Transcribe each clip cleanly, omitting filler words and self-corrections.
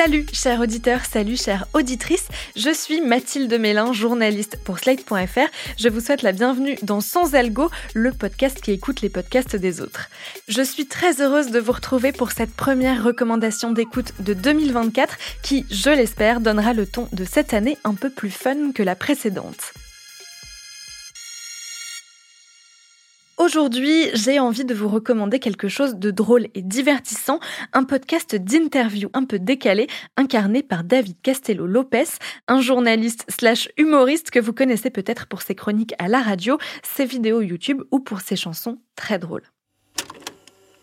Salut chers auditeurs, salut chères auditrices, je suis Mathilde Mélin, journaliste pour Slate.fr. Je vous souhaite la bienvenue dans Sans Algo, le podcast qui écoute les podcasts des autres. Je suis très heureuse de vous retrouver pour cette première recommandation d'écoute de 2024 qui, je l'espère, donnera le ton de cette année un peu plus fun que la précédente. Aujourd'hui, j'ai envie de vous recommander quelque chose de drôle et divertissant, un podcast d'interview un peu décalé, incarné par David Castello-Lopes, un journaliste / humoriste que vous connaissez peut-être pour ses chroniques à la radio, ses vidéos YouTube ou pour ses chansons très drôles.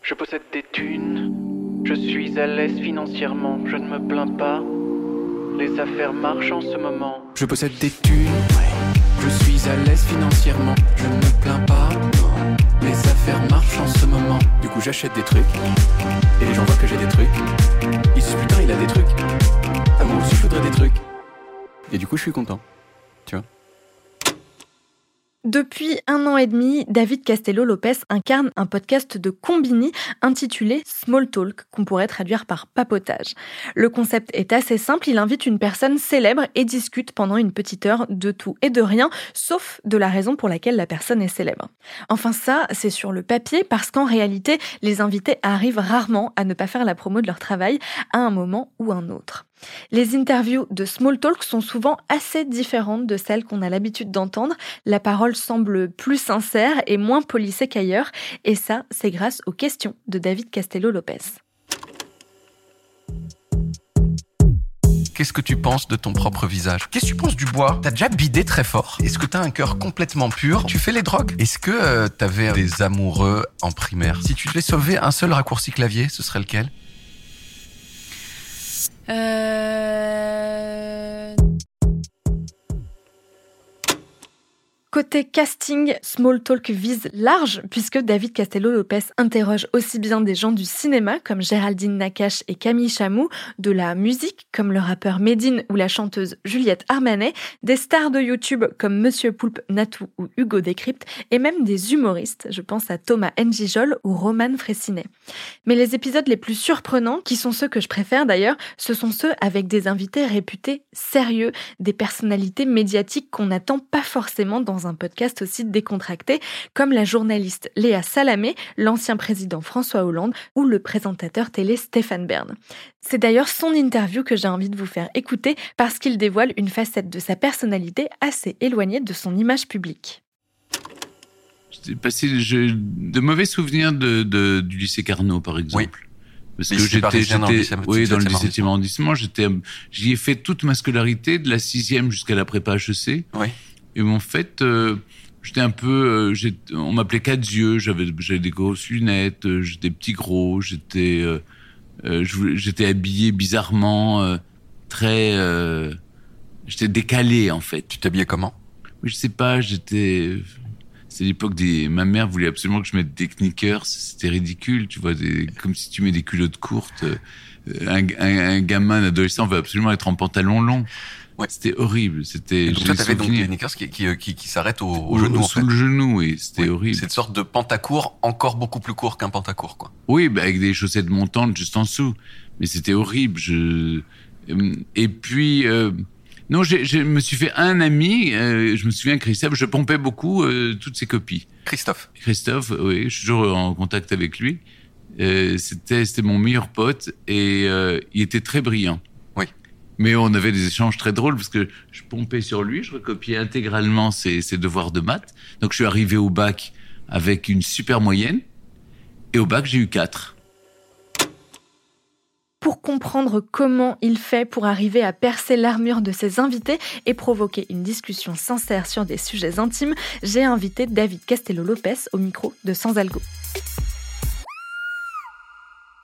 Je possède des thunes, je suis à l'aise financièrement, je ne me plains pas, les affaires marchent en ce moment. Je possède des thunes, je suis à l'aise financièrement, je ne me plains pas. Les affaires marchent en ce moment. Du coup j'achète des trucs, et les gens voient que j'ai des trucs. Ils se disent putain il a des trucs, ah moi aussi je voudrais des trucs. Et du coup je suis content, tu vois. Depuis 1 an et demi, David Castello-Lopes incarne un podcast de Konbini intitulé Small Talk, qu'on pourrait traduire par papotage. Le concept est assez simple, il invite une personne célèbre et discute pendant une petite heure de tout et de rien, sauf de la raison pour laquelle la personne est célèbre. Enfin ça, c'est sur le papier, parce qu'en réalité, les invités arrivent rarement à ne pas faire la promo de leur travail à un moment ou un autre. Les interviews de Small Talk sont souvent assez différentes de celles qu'on a l'habitude d'entendre. La parole semble plus sincère et moins polissée qu'ailleurs. Et ça, c'est grâce aux questions de David Castello-Lopes. Qu'est-ce que tu penses de ton propre visage? Qu'est-ce que tu penses du bois? T'as déjà bidé très fort? Est-ce que t'as un cœur complètement pur? Tu fais les drogues? Est-ce que t'avais des amoureux en primaire? Si tu devais sauver un seul raccourci clavier, ce serait lequel? Côté casting, Small Talk vise large puisque David Castello-Lopes interroge aussi bien des gens du cinéma comme Géraldine Nakache et Camille Chamoux, de la musique comme le rappeur Medine ou la chanteuse Juliette Armanet, des stars de YouTube comme Monsieur Poulpe, Natou ou Hugo Décrypte et même des humoristes, je pense à Thomas N. Gijol ou Roman Fressinet. Mais les épisodes les plus surprenants, qui sont ceux que je préfère d'ailleurs, ce sont ceux avec des invités réputés sérieux, des personnalités médiatiques qu'on n'attend pas forcément dans un podcast aussi décontracté, comme la journaliste Léa Salamé, l'ancien président François Hollande ou le présentateur télé Stéphane Bern. C'est d'ailleurs son interview que j'ai envie de vous faire écouter parce qu'il dévoile une facette de sa personnalité assez éloignée de son image publique. J'ai passé de mauvais souvenirs du lycée Carnot, par exemple. Oui. Parce que dans le 17e arrondissement. J'y ai fait toute ma scolarité, de la 6e jusqu'à la prépa HEC. Oui. Et en fait, j'étais un peu... on m'appelait quatre yeux, j'avais des grosses lunettes, j'étais petit gros, j'étais habillé bizarrement, j'étais décalé, en fait. Tu t'habillais comment? Oui, je sais pas, c'est l'époque des... Ma mère voulait absolument que je mette des knickers, c'était ridicule, tu vois, comme si tu mets des culottes courtes. Un gamin, un adolescent veut absolument être en pantalon long. Ouais. C'était horrible. Donc toi, t'avais donc des knickers qui s'arrêtent au genou. Sous le genou, oui. C'était horrible. C'est une sorte de pantacourt, encore beaucoup plus court qu'un pantacourt, quoi. Oui, bah, avec des chaussettes montantes juste en dessous. Mais c'était horrible. Et puis, non, je me suis fait un ami. Je me souviens, Christophe, je pompais beaucoup toutes ses copies. Christophe, oui. Je suis toujours en contact avec lui. C'était mon meilleur pote et il était très brillant. Mais on avait des échanges très drôles parce que je pompais sur lui, je recopiais intégralement ses devoirs de maths. Donc je suis arrivé au bac avec une super moyenne et au bac j'ai eu 4. Pour comprendre comment il fait pour arriver à percer l'armure de ses invités et provoquer une discussion sincère sur des sujets intimes, j'ai invité David Castello-Lopes au micro de Sans Algo.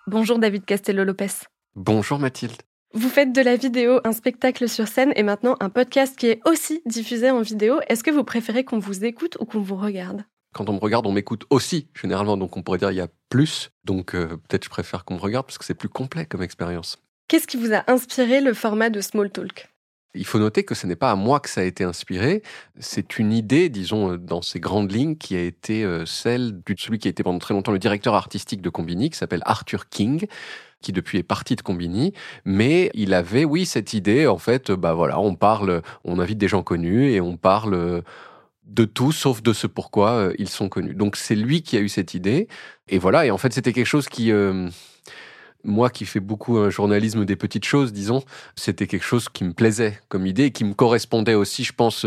Bonjour David Castello-Lopes. Bonjour Mathilde. Vous faites de la vidéo, un spectacle sur scène et maintenant un podcast qui est aussi diffusé en vidéo. Est-ce que vous préférez qu'on vous écoute ou qu'on vous regarde? Quand on me regarde, on m'écoute aussi, généralement. Donc on pourrait dire il y a plus. Donc peut-être je préfère qu'on me regarde parce que c'est plus complet comme expérience. Qu'est-ce qui vous a inspiré le format de Small Talk? Il faut noter que ce n'est pas à moi que ça a été inspiré. C'est une idée, disons, dans ses grandes lignes, qui a été celle de celui qui a été pendant très longtemps le directeur artistique de Konbini, qui s'appelle Arthur King, qui depuis est parti de Konbini, mais il avait, oui, cette idée, en fait, bah voilà, on parle, on invite des gens connus et on parle de tout, sauf de ce pourquoi ils sont connus. Donc c'est lui qui a eu cette idée, et voilà, et en fait c'était quelque chose qui... moi qui fais beaucoup un journalisme des petites choses, disons, c'était quelque chose qui me plaisait comme idée et qui me correspondait aussi, je pense,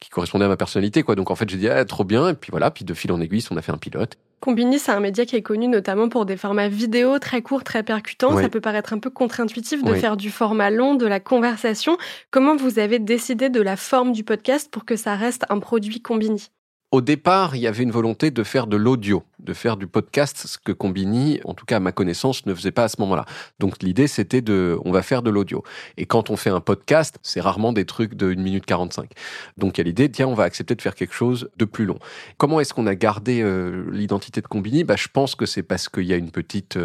qui correspondait à ma personnalité, quoi. Donc en fait, j'ai dit, ah, trop bien, et puis voilà, puis de fil en aiguille, on a fait un pilote. Konbini, c'est un média qui est connu notamment pour des formats vidéo très courts, très percutants. Oui. Ça peut paraître un peu contre-intuitif de faire du format long, de la conversation. Comment vous avez décidé de la forme du podcast pour que ça reste un produit Konbini ? Au départ, il y avait une volonté de faire de l'audio, de faire du podcast, ce que Konbini, en tout cas à ma connaissance, ne faisait pas à ce moment-là. Donc l'idée, c'était on va faire de l'audio. Et quand on fait un podcast, c'est rarement des trucs de 1 minute 45. Donc il y a l'idée, tiens, on va accepter de faire quelque chose de plus long. Comment est-ce qu'on a gardé l'identité de Konbini ? Bah, je pense que c'est parce qu'il y a une petite...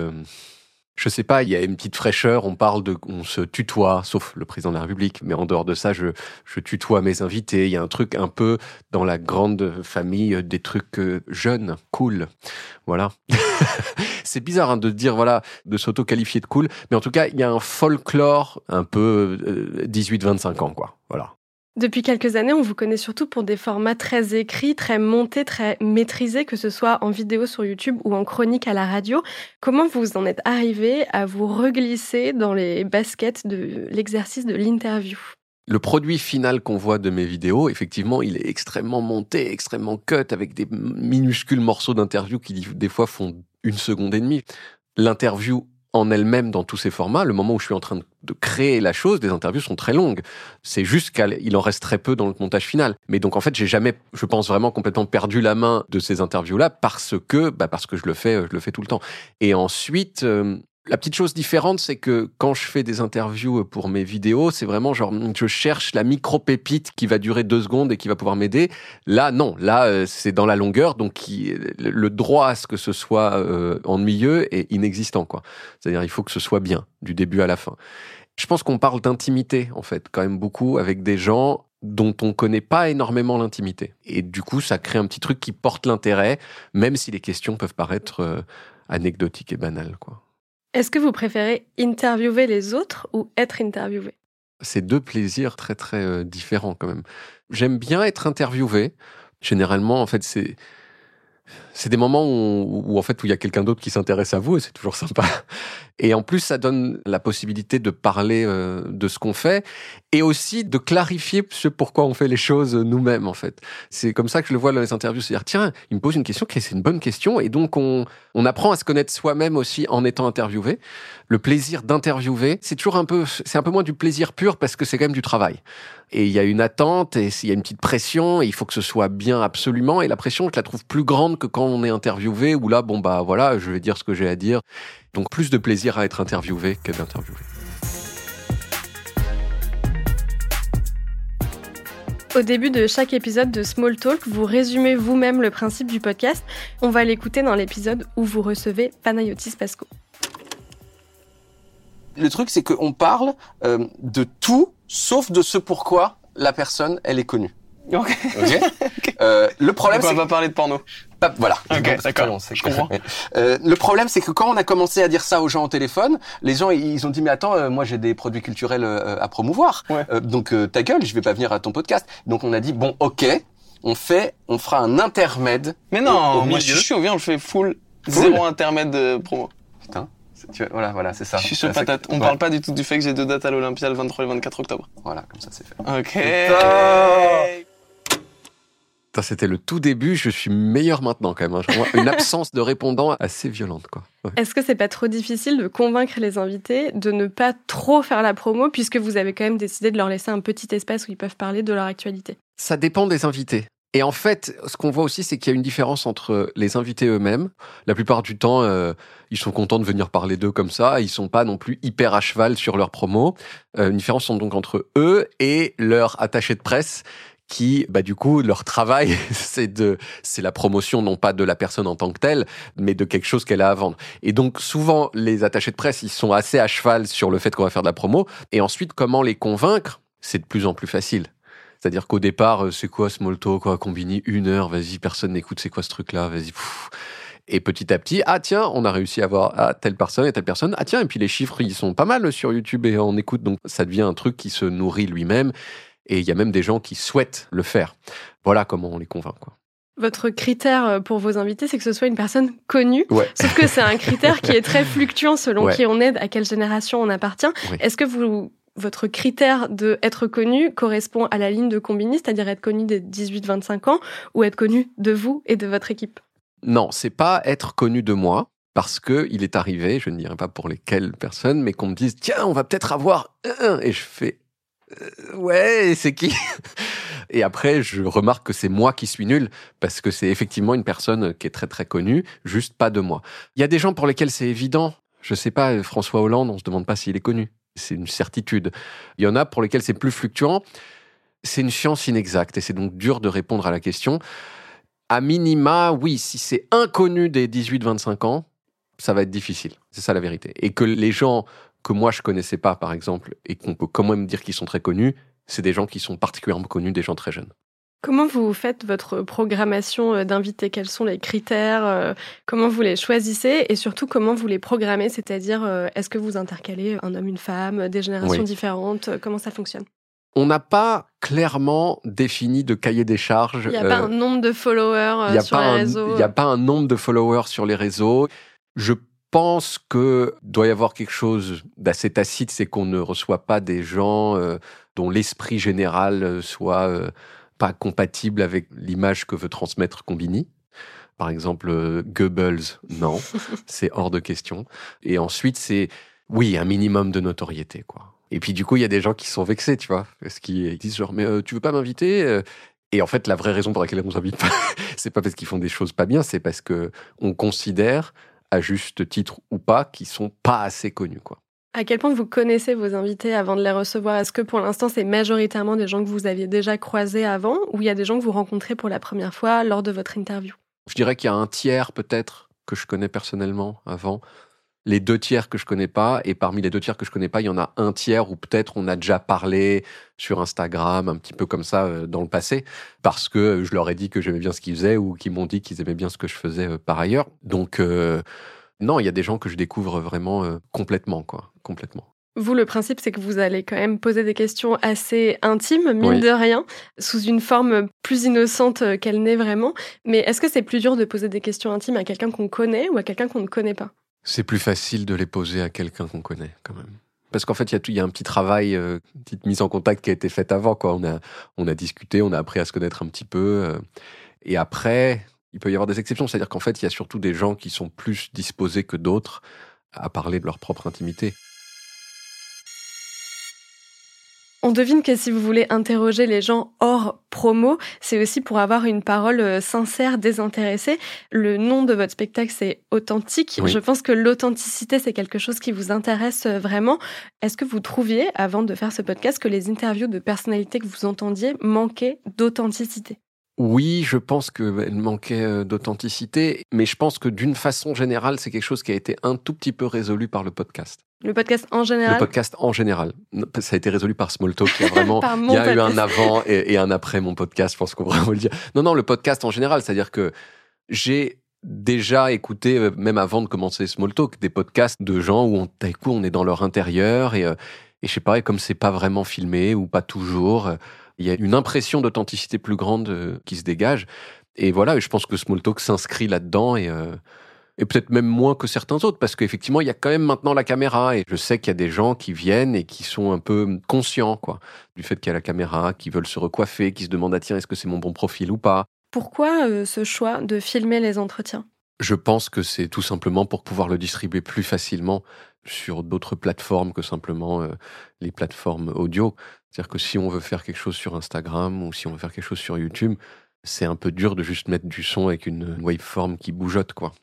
Je sais pas, il y a une petite fraîcheur, on se tutoie, sauf le président de la République, mais en dehors de ça, je tutoie mes invités. Il y a un truc un peu dans la grande famille des trucs jeunes, cool. Voilà. C'est bizarre, hein, de dire, voilà, de s'auto-qualifier de cool, mais en tout cas, il y a un folklore un peu 18-25 ans, quoi. Voilà. Depuis quelques années, on vous connaît surtout pour des formats très écrits, très montés, très maîtrisés, que ce soit en vidéo sur YouTube ou en chronique à la radio. Comment vous en êtes arrivé à vous reglisser dans les baskets de l'exercice de l'interview ? Le produit final qu'on voit de mes vidéos, effectivement, il est extrêmement monté, extrêmement cut, avec des minuscules morceaux d'interview qui, des fois, font 1 seconde et demie. L'interview en elle-même, dans tous ces formats, le moment où je suis en train de créer la chose, des interviews sont très longues. C'est juste qu'il en reste très peu dans le montage final. Mais donc, en fait, j'ai jamais, je pense, vraiment complètement perdu la main de ces interviews-là parce que je le fais tout le temps. Et ensuite, la petite chose différente, c'est que quand je fais des interviews pour mes vidéos, c'est vraiment genre, je cherche la micro-pépite qui va durer 2 secondes et qui va pouvoir m'aider. Là, non. Là, c'est dans la longueur, donc le droit à ce que ce soit ennuyeux est inexistant, quoi. C'est-à-dire, il faut que ce soit bien, du début à la fin. Je pense qu'on parle d'intimité, en fait, quand même beaucoup, avec des gens dont on connaît pas énormément l'intimité. Et du coup, ça crée un petit truc qui porte l'intérêt, même si les questions peuvent paraître anecdotiques et banales, quoi. Est-ce que vous préférez interviewer les autres ou être interviewé ? C'est 2 plaisirs très très différents quand même. J'aime bien être interviewé. Généralement, en fait, c'est des moments où il y a quelqu'un d'autre qui s'intéresse à vous et c'est toujours sympa. Et en plus, ça donne la possibilité de parler de ce qu'on fait et aussi de clarifier ce pourquoi on fait les choses nous-mêmes, en fait. C'est comme ça que je le vois dans les interviews. C'est-à-dire, tiens, il me pose une question, c'est une bonne question. Et donc, on apprend à se connaître soi-même aussi en étant interviewé. Le plaisir d'interviewer, c'est toujours c'est un peu moins du plaisir pur parce que c'est quand même du travail. Et il y a une attente et il y a une petite pression et il faut que ce soit bien absolument. Et la pression, je la trouve plus grande que quand on est interviewé, où là, bon, bah voilà, je vais dire ce que j'ai à dire. Donc, plus de plaisir à être interviewé qu'à d'interviewer. Au début de chaque épisode de Small Talk, vous résumez vous-même le principe du podcast. On va l'écouter dans l'épisode où vous recevez Panayotis Pascot. Le truc, c'est qu'on parle de tout, sauf de ce pourquoi la personne, elle est connue. Ok. Okay. Le problème, c'est qu'on va pas parler de porno. Voilà. Okay, d'accord. Je comprends. Le problème, c'est que quand on a commencé à dire ça aux gens au téléphone, les gens, ils ont dit, mais attends, moi, j'ai des produits culturels à promouvoir. Ouais. Donc, ta gueule, je vais pas venir à ton podcast. Donc, on a dit, bon, ok, on fera un intermède. Mais non, au milieu. Je suis chaud, viens, on le fait full. 0 intermède de promo. Putain. Voilà, c'est ça. Je suis sur patate. On parle pas du tout du fait que j'ai 2 dates à l'Olympia, le 23 et le 24 octobre. Voilà, comme ça, c'est fait. Ok. C'était le tout début, je suis meilleur maintenant quand même. Je vois une absence de répondant assez violente, quoi. Ouais. Est-ce que c'est pas trop difficile de convaincre les invités de ne pas trop faire la promo puisque vous avez quand même décidé de leur laisser un petit espace où ils peuvent parler de leur actualité ? Ça dépend des invités. Et en fait, ce qu'on voit aussi, c'est qu'il y a une différence entre les invités eux-mêmes. La plupart du temps, ils sont contents de venir parler d'eux comme ça. Ils sont pas non plus hyper à cheval sur leur promo. Une différence donc entre eux et leur attaché de presse qui, bah, du coup, leur travail, c'est la promotion, non pas de la personne en tant que telle, mais de quelque chose qu'elle a à vendre. Et donc, souvent, les attachés de presse, ils sont assez à cheval sur le fait qu'on va faire de la promo. Et ensuite, comment les convaincre ? c'est de plus en plus facile. C'est-à-dire qu'au départ, c'est quoi Small Talk, quoi, Konbini, 1 heure, vas-y, personne n'écoute, c'est quoi ce truc-là, vas-y. Pff. Et petit à petit, ah tiens, on a réussi à avoir telle personne, ah tiens, et puis les chiffres, ils sont pas mal sur YouTube et on écoute, donc ça devient un truc qui se nourrit lui-même, et il y a même des gens qui souhaitent le faire. Voilà comment on les convainc, quoi. Votre critère pour vos invités, c'est que ce soit une personne connue. Ouais. Sauf que c'est un critère qui est très fluctuant selon qui on est, à quelle génération on appartient. Oui. Est-ce que votre critère d'être connu correspond à la ligne de Konbini, c'est-à-dire être connu des 18-25 ans, ou être connu de vous et de votre équipe ? Non, c'est pas être connu de moi, parce qu'il est arrivé, je ne dirai pas pour lesquelles personnes, mais qu'on me dise « Tiens, on va peut-être avoir un !» Et je fais « Ouais, c'est qui ?» Et après, je remarque que c'est moi qui suis nul, parce que c'est effectivement une personne qui est très très connue, juste pas de moi. Il y a des gens pour lesquels c'est évident. Je sais pas, François Hollande, on se demande pas s'il est connu. C'est une certitude. Il y en a pour lesquels c'est plus fluctuant. C'est une science inexacte, et c'est donc dur de répondre à la question. À minima, oui, si c'est inconnu des 18-25 ans, ça va être difficile. C'est ça la vérité. Et que les gens que moi je connaissais pas, par exemple, et qu'on peut quand même dire qu'ils sont très connus, c'est des gens qui sont particulièrement connus, des gens très jeunes. Comment vous faites votre programmation d'invités ? Quels sont les critères ? Comment vous les choisissez ? Et surtout, comment vous les programmez ? C'est-à-dire, est-ce que vous intercalez un homme, une femme, des générations différentes ? Comment ça fonctionne ? On n'a pas clairement défini de cahier des charges. Il n'y a pas un nombre de followers sur les réseaux. Il n'y a pas un nombre de followers sur les réseaux. Je pense que doit y avoir quelque chose d'assez tacite, c'est qu'on ne reçoit pas des gens dont l'esprit général soit pas compatible avec l'image que veut transmettre Konbini. Par exemple, Goebbels, non, c'est hors de question. Et ensuite, c'est, oui, un minimum de notoriété, quoi. Et puis du coup, il y a des gens qui sont vexés, tu vois, parce qu'ils disent genre, mais tu veux pas m'inviter ? Et en fait, la vraie raison pour laquelle on s'invite pas, c'est pas parce qu'ils font des choses pas bien, c'est parce qu'on considère à juste titre ou pas, qui sont pas assez connus, quoi. À quel point vous connaissez vos invités avant de les recevoir ? Est-ce que pour l'instant, c'est majoritairement des gens que vous aviez déjà croisés avant, ou il y a des gens que vous rencontrez pour la première fois lors de votre interview ? Je dirais qu'il y a un tiers, peut-être, que je connais personnellement avant, les 2 tiers que je connais pas, et parmi les 2 tiers que je connais pas, il y en a 1 tiers où peut-être on a déjà parlé sur Instagram, un petit peu comme ça, dans le passé, parce que je leur ai dit que j'aimais bien ce qu'ils faisaient, ou qu'ils m'ont dit qu'ils aimaient bien ce que je faisais par ailleurs. Donc... non, il y a des gens que je découvre vraiment complètement, quoi, complètement. Vous, le principe, c'est que vous allez quand même poser des questions assez intimes, mine de rien, sous une forme plus innocente qu'elle n'est vraiment. Mais est-ce que c'est plus dur de poser des questions intimes à quelqu'un qu'on connaît ou à quelqu'un qu'on ne connaît pas ? C'est plus facile de les poser à quelqu'un qu'on connaît, quand même. Parce qu'en fait, il y a un petit travail, une petite mise en contact qui a été faite avant, quoi. On a discuté, on a appris à se connaître un petit peu. Et après... Il peut y avoir des exceptions, c'est-à-dire qu'en fait, il y a surtout des gens qui sont plus disposés que d'autres à parler de leur propre intimité. On devine que si vous voulez interroger les gens hors promo, c'est aussi pour avoir une parole sincère, désintéressée. Le nom de votre spectacle, c'est Authentique. Oui. Je pense que l'authenticité, c'est quelque chose qui vous intéresse vraiment. Est-ce que vous trouviez, avant de faire ce podcast, que les interviews de personnalités que vous entendiez manquaient d'authenticité ? Oui, je pense qu'elle manquait d'authenticité, mais je pense que d'une façon générale, c'est quelque chose qui a été un tout petit peu résolu par le podcast. Le podcast en général ? Le podcast en général. Ça a été résolu par Small Talk, qui a vraiment... Il y a eu un avant et un après mon podcast, je pense qu'on pourrait vous le dire. Non, le podcast en général, c'est-à-dire que j'ai déjà écouté, même avant de commencer Small Talk, des podcasts de gens où d'un coup, on est dans leur intérieur et je sais pas, comme c'est pas vraiment filmé ou pas toujours... Il y a une impression d'authenticité plus grande qui se dégage. Et voilà, je pense que Small Talk s'inscrit là-dedans et peut-être même moins que certains autres, parce qu'effectivement, il y a quand même maintenant la caméra. Et je sais qu'il y a des gens qui viennent et qui sont un peu conscients, quoi, du fait qu'il y a la caméra, qui veulent se recoiffer, qui se demandent « Tiens, est-ce que c'est mon bon profil ou pas ?» Pourquoi ce choix de filmer les entretiens ? Je pense que c'est tout simplement pour pouvoir le distribuer plus facilement sur d'autres plateformes que simplement les plateformes audio. C'est-à-dire que si on veut faire quelque chose sur Instagram ou si on veut faire quelque chose sur YouTube, c'est un peu dur de juste mettre du son avec une waveform qui bougeotte, quoi.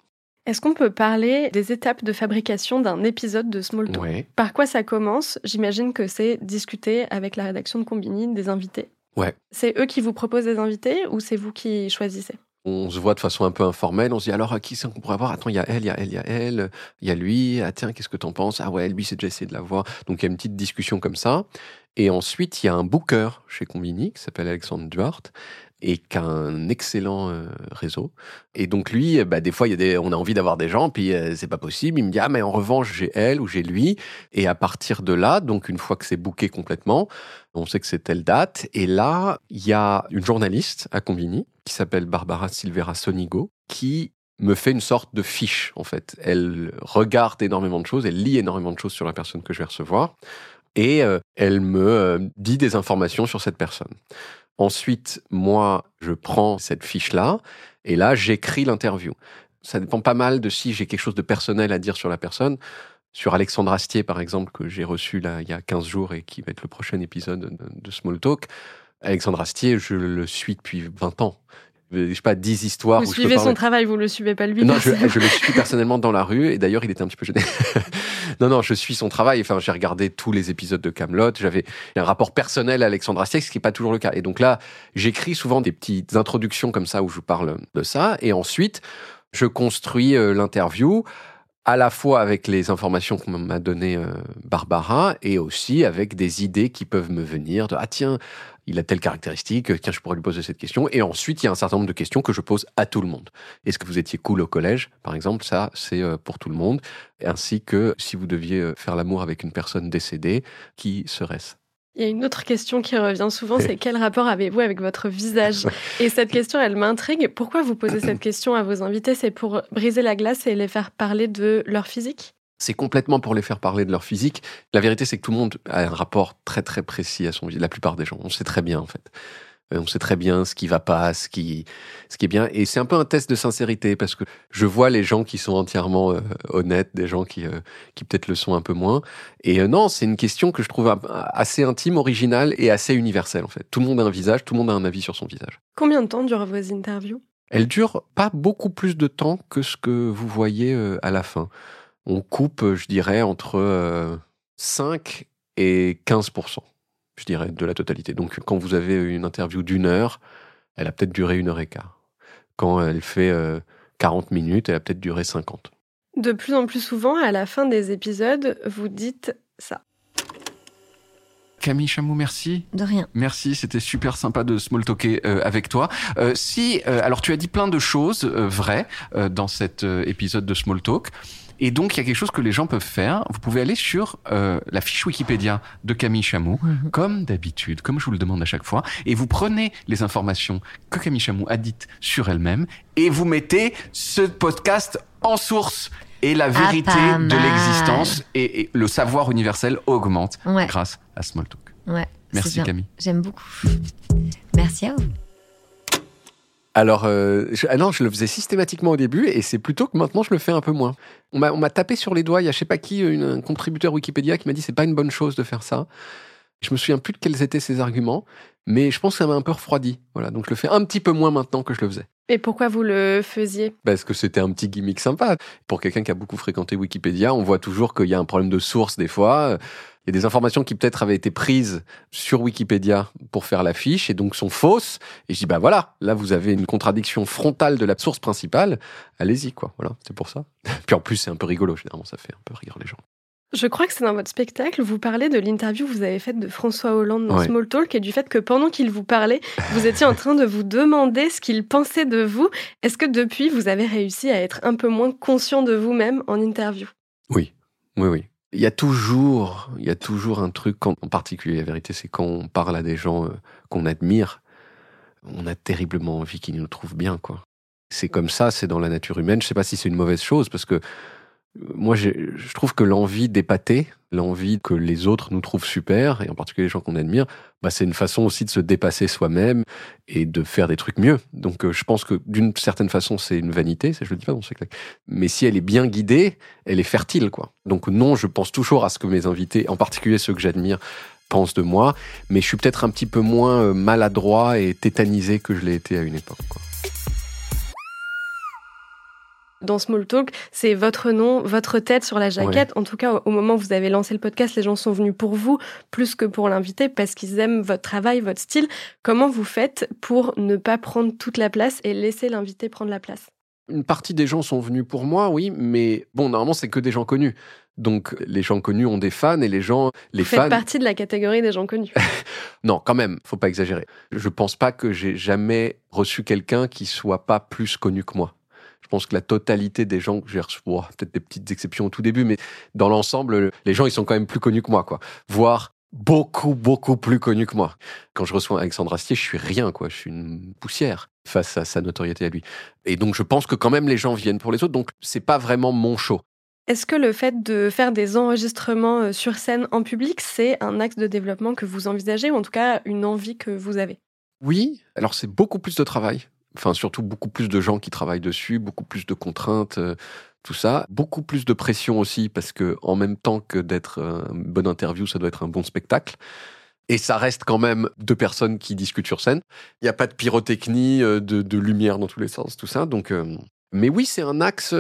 Est-ce qu'on peut parler des étapes de fabrication d'un épisode de Small Talk ? Ouais. Par quoi ça commence ? J'imagine que c'est discuter avec la rédaction de Konbini des invités. Ouais. C'est eux qui vous proposent des invités ou c'est vous qui choisissez ? On se voit de façon un peu informelle, on se dit alors à qui c'est qu'on pourrait avoir ? Attends, il y a elle, il y a elle, il y a elle, il y a lui, ah tiens, qu'est-ce que t'en penses ? Ah ouais, lui, c'est déjà essayé de l'avoir. Donc il y a une petite discussion comme ça. Et ensuite, il y a un booker chez Konbini qui s'appelle Alexandre Duarte et qui a un excellent réseau. Et donc lui, des fois, on a envie d'avoir des gens, puis c'est pas possible. Il me dit « Ah, mais en revanche, j'ai elle ou j'ai lui. » Et à partir de là, donc une fois que c'est booké complètement, on sait que c'est telle date. Et là, il y a une journaliste à Konbini qui s'appelle Barbara Silvera Sonigo qui me fait une sorte de fiche, en fait. Elle regarde énormément de choses, elle lit énormément de choses sur la personne que je vais recevoir. Et elle me dit des informations sur cette personne. Ensuite, moi, je prends cette fiche-là, et là, j'écris l'interview. Ça dépend pas mal de si j'ai quelque chose de personnel à dire sur la personne. Sur Alexandre Astier, par exemple, que j'ai reçu là, il y a 15 jours et qui va être le prochain épisode de Small Talk, Alexandre Astier, je le suis depuis 20 ans. Je sais pas, 10 histoires. Vous suivez son travail, vous le suivez pas lui. Non, je le suis personnellement dans la rue, et d'ailleurs, il était un petit peu gêné. Non, je suis son travail. Enfin, j'ai regardé tous les épisodes de Kaamelott. J'avais un rapport personnel à Alexandre Astier, ce qui n'est pas toujours le cas. Et donc là, j'écris souvent des petites introductions comme ça où je vous parle de ça. Et ensuite, je construis l'interview à la fois avec les informations que m'a données Barbara et aussi avec des idées qui peuvent me venir de « Ah tiens, il a telle caractéristique, tiens, je pourrais lui poser cette question. » Et ensuite, il y a un certain nombre de questions que je pose à tout le monde. Est-ce que vous étiez cool au collège, par exemple? Ça, c'est pour tout le monde. Ainsi que si vous deviez faire l'amour avec une personne décédée, qui serait-ce? Il y a une autre question qui revient souvent, c'est quel rapport avez-vous avec votre visage? Et cette question, elle m'intrigue. Pourquoi vous posez cette question à vos invités? C'est pour briser la glace et les faire parler de leur physique? C'est complètement pour les faire parler de leur physique. La vérité, c'est que tout le monde a un rapport très très précis à son visage. La plupart des gens, on sait très bien en fait. On sait très bien ce qui va pas, ce qui est bien. Et c'est un peu un test de sincérité parce que je vois les gens qui sont entièrement honnêtes, des gens qui peut-être le sont un peu moins. Et non, c'est une question que je trouve assez intime, originale et assez universelle en fait. Tout le monde a un visage, tout le monde a un avis sur son visage. Combien de temps durent vos interviews? Elles durent pas beaucoup plus de temps que ce que vous voyez à la fin. On coupe, je dirais, entre 5 et 15%, je dirais, de la totalité. Donc, quand vous avez une interview d'une heure, elle a peut-être duré 1h15. Quand elle fait 40 minutes, elle a peut-être duré 50. De plus en plus souvent, à la fin des épisodes, vous dites ça. Camille Chamoux, merci. De rien. Merci, c'était super sympa de small-talker avec toi. Alors, tu as dit plein de choses vraies dans cet épisode de Small Talk. Et donc, il y a quelque chose que les gens peuvent faire. Vous pouvez aller sur la fiche Wikipédia de Camille Chamoux, comme d'habitude, comme je vous le demande à chaque fois, et vous prenez les informations que Camille Chamoux a dites sur elle-même, et vous mettez ce podcast en source. Et la vérité de l'existence et le savoir universel augmente grâce à Small Talk. Ouais, merci Camille. J'aime beaucoup. Merci à vous. Alors, je le faisais systématiquement au début et c'est plutôt que maintenant je le fais un peu moins. On m'a tapé sur les doigts, il y a je sais pas qui, un contributeur Wikipédia qui m'a dit c'est pas une bonne chose de faire ça. Je me souviens plus de quels étaient ses arguments, mais je pense que ça m'a un peu refroidi. Voilà, donc je le fais un petit peu moins maintenant que je le faisais. Et pourquoi vous le faisiez? Parce que c'était un petit gimmick sympa. Pour quelqu'un qui a beaucoup fréquenté Wikipédia, on voit toujours qu'il y a un problème de source des fois. Il y a des informations qui peut-être avaient été prises sur Wikipédia pour faire la fiche et donc sont fausses. Et je dis, là, vous avez une contradiction frontale de la source principale. Allez-y, quoi. Voilà, c'est pour ça. Puis en plus, c'est un peu rigolo. Généralement, ça fait un peu rire les gens. Je crois que c'est dans votre spectacle, vous parlez de l'interview que vous avez faite de François Hollande dans Small Talk et du fait que pendant qu'il vous parlait, vous étiez en train de vous demander ce qu'il pensait de vous. Est-ce que depuis, vous avez réussi à être un peu moins conscient de vous-même en interview? Oui. Il y a toujours un truc, en particulier, la vérité, c'est quand on parle à des gens qu'on admire, on a terriblement envie qu'ils nous trouvent bien, quoi. C'est comme ça, c'est dans la nature humaine. Je ne sais pas si c'est une mauvaise chose, parce que moi, je trouve que l'envie d'épater, l'envie que les autres nous trouvent super, et en particulier les gens qu'on admire, c'est une façon aussi de se dépasser soi-même et de faire des trucs mieux. Donc, je pense que d'une certaine façon, c'est une vanité, ça, je le dis pas dans ce cas. Mais si elle est bien guidée, elle est fertile, quoi. Donc non, je pense toujours à ce que mes invités, en particulier ceux que j'admire, pensent de moi, mais je suis peut-être un petit peu moins maladroit et tétanisé que je l'ai été à une époque, quoi. Dans Small Talk, c'est votre nom, votre tête sur la jaquette. Ouais. En tout cas, au moment où vous avez lancé le podcast, les gens sont venus pour vous plus que pour l'invité parce qu'ils aiment votre travail, votre style. Comment vous faites pour ne pas prendre toute la place et laisser l'invité prendre la place? Une partie des gens sont venus pour moi, oui, mais bon, normalement, c'est que des gens connus. Donc, les gens connus ont des fans et les fans... Vous faites partie de la catégorie des gens connus. Non, quand même, faut pas exagérer. Je pense pas que j'ai jamais reçu quelqu'un qui soit pas plus connu que moi. Je pense que la totalité des gens que j'ai reçus, peut-être des petites exceptions au tout début, mais dans l'ensemble, les gens, ils sont quand même plus connus que moi, quoi. Voire beaucoup, beaucoup plus connus que moi. Quand je reçois Alexandre Astier, je suis rien, quoi. Je suis une poussière face à sa notoriété à lui. Et donc, je pense que quand même, les gens viennent pour les autres, donc c'est pas vraiment mon show. Est-ce que le fait de faire des enregistrements sur scène en public, c'est un axe de développement que vous envisagez, ou en tout cas une envie que vous avez ? Oui, alors c'est beaucoup plus de travail. Enfin, surtout beaucoup plus de gens qui travaillent dessus, beaucoup plus de contraintes, tout ça. Beaucoup plus de pression aussi, parce que en même temps que d'être une bonne interview, ça doit être un bon spectacle. Et ça reste quand même deux personnes qui discutent sur scène. Il n'y a pas de pyrotechnie, de lumière dans tous les sens, tout ça. Donc, mais oui, c'est un axe...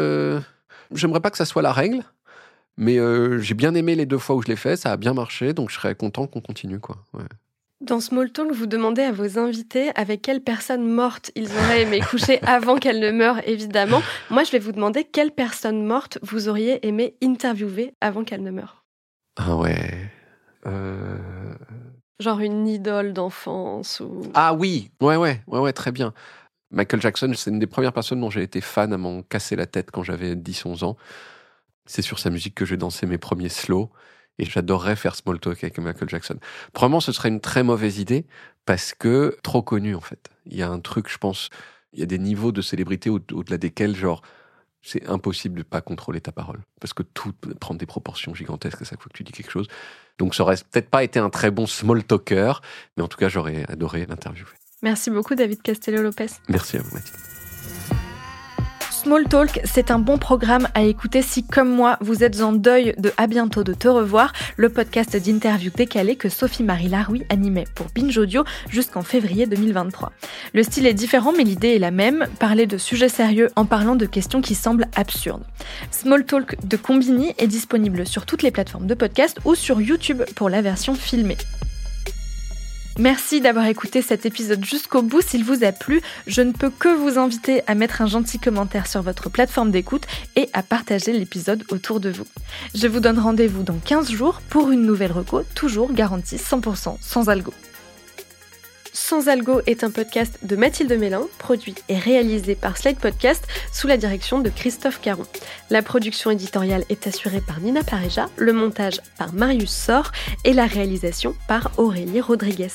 J'aimerais pas que ça soit la règle, mais j'ai bien aimé les deux fois où je l'ai fait, ça a bien marché, donc je serais content qu'on continue, quoi. Ouais. Dans Small Talk, vous demandez à vos invités avec quelle personne morte ils auraient aimé coucher avant qu'elle ne meure, évidemment. Moi, je vais vous demander quelle personne morte vous auriez aimé interviewer avant qu'elle ne meure. Ah ouais... Genre une idole d'enfance ou... Ah oui, ouais, très bien. Michael Jackson, c'est une des premières personnes dont j'ai été fan à m'en casser la tête quand j'avais 10-11 ans. C'est sur sa musique que j'ai dansé mes premiers slows et j'adorerais faire Small Talk avec Michael Jackson. Probablement, ce serait une très mauvaise idée parce que trop connu, en fait. Il y a un truc, je pense, il y a des niveaux de célébrité au-delà desquels, genre, c'est impossible de pas contrôler ta parole parce que tout prend des proportions gigantesques à chaque fois que tu dis quelque chose. Donc, ça aurait peut-être pas été un très bon Small Talker, mais en tout cas, j'aurais adoré l'interviewer. Merci beaucoup, David Castello-Lopes. Merci à vous, Mathilde. Small Talk, c'est un bon programme à écouter si, comme moi, vous êtes en deuil de « À bientôt de te revoir », le podcast d'interview décalé que Sophie-Marie Laroui animait pour Binge Audio jusqu'en février 2023. Le style est différent, mais l'idée est la même, parler de sujets sérieux en parlant de questions qui semblent absurdes. Small Talk de Konbini est disponible sur toutes les plateformes de podcast ou sur YouTube pour la version filmée. Merci d'avoir écouté cet épisode jusqu'au bout. S'il vous a plu, je ne peux que vous inviter à mettre un gentil commentaire sur votre plateforme d'écoute et à partager l'épisode autour de vous. Je vous donne rendez-vous dans 15 jours pour une nouvelle reco, toujours garantie 100% sans algo. Sans Algo est un podcast de Mathilde Mélin, produit et réalisé par Slate Podcasts sous la direction de Christophe Carron. La production éditoriale est assurée par Nina Pareja, le montage par Marius Sort et la réalisation par Aurélie Rodriguez.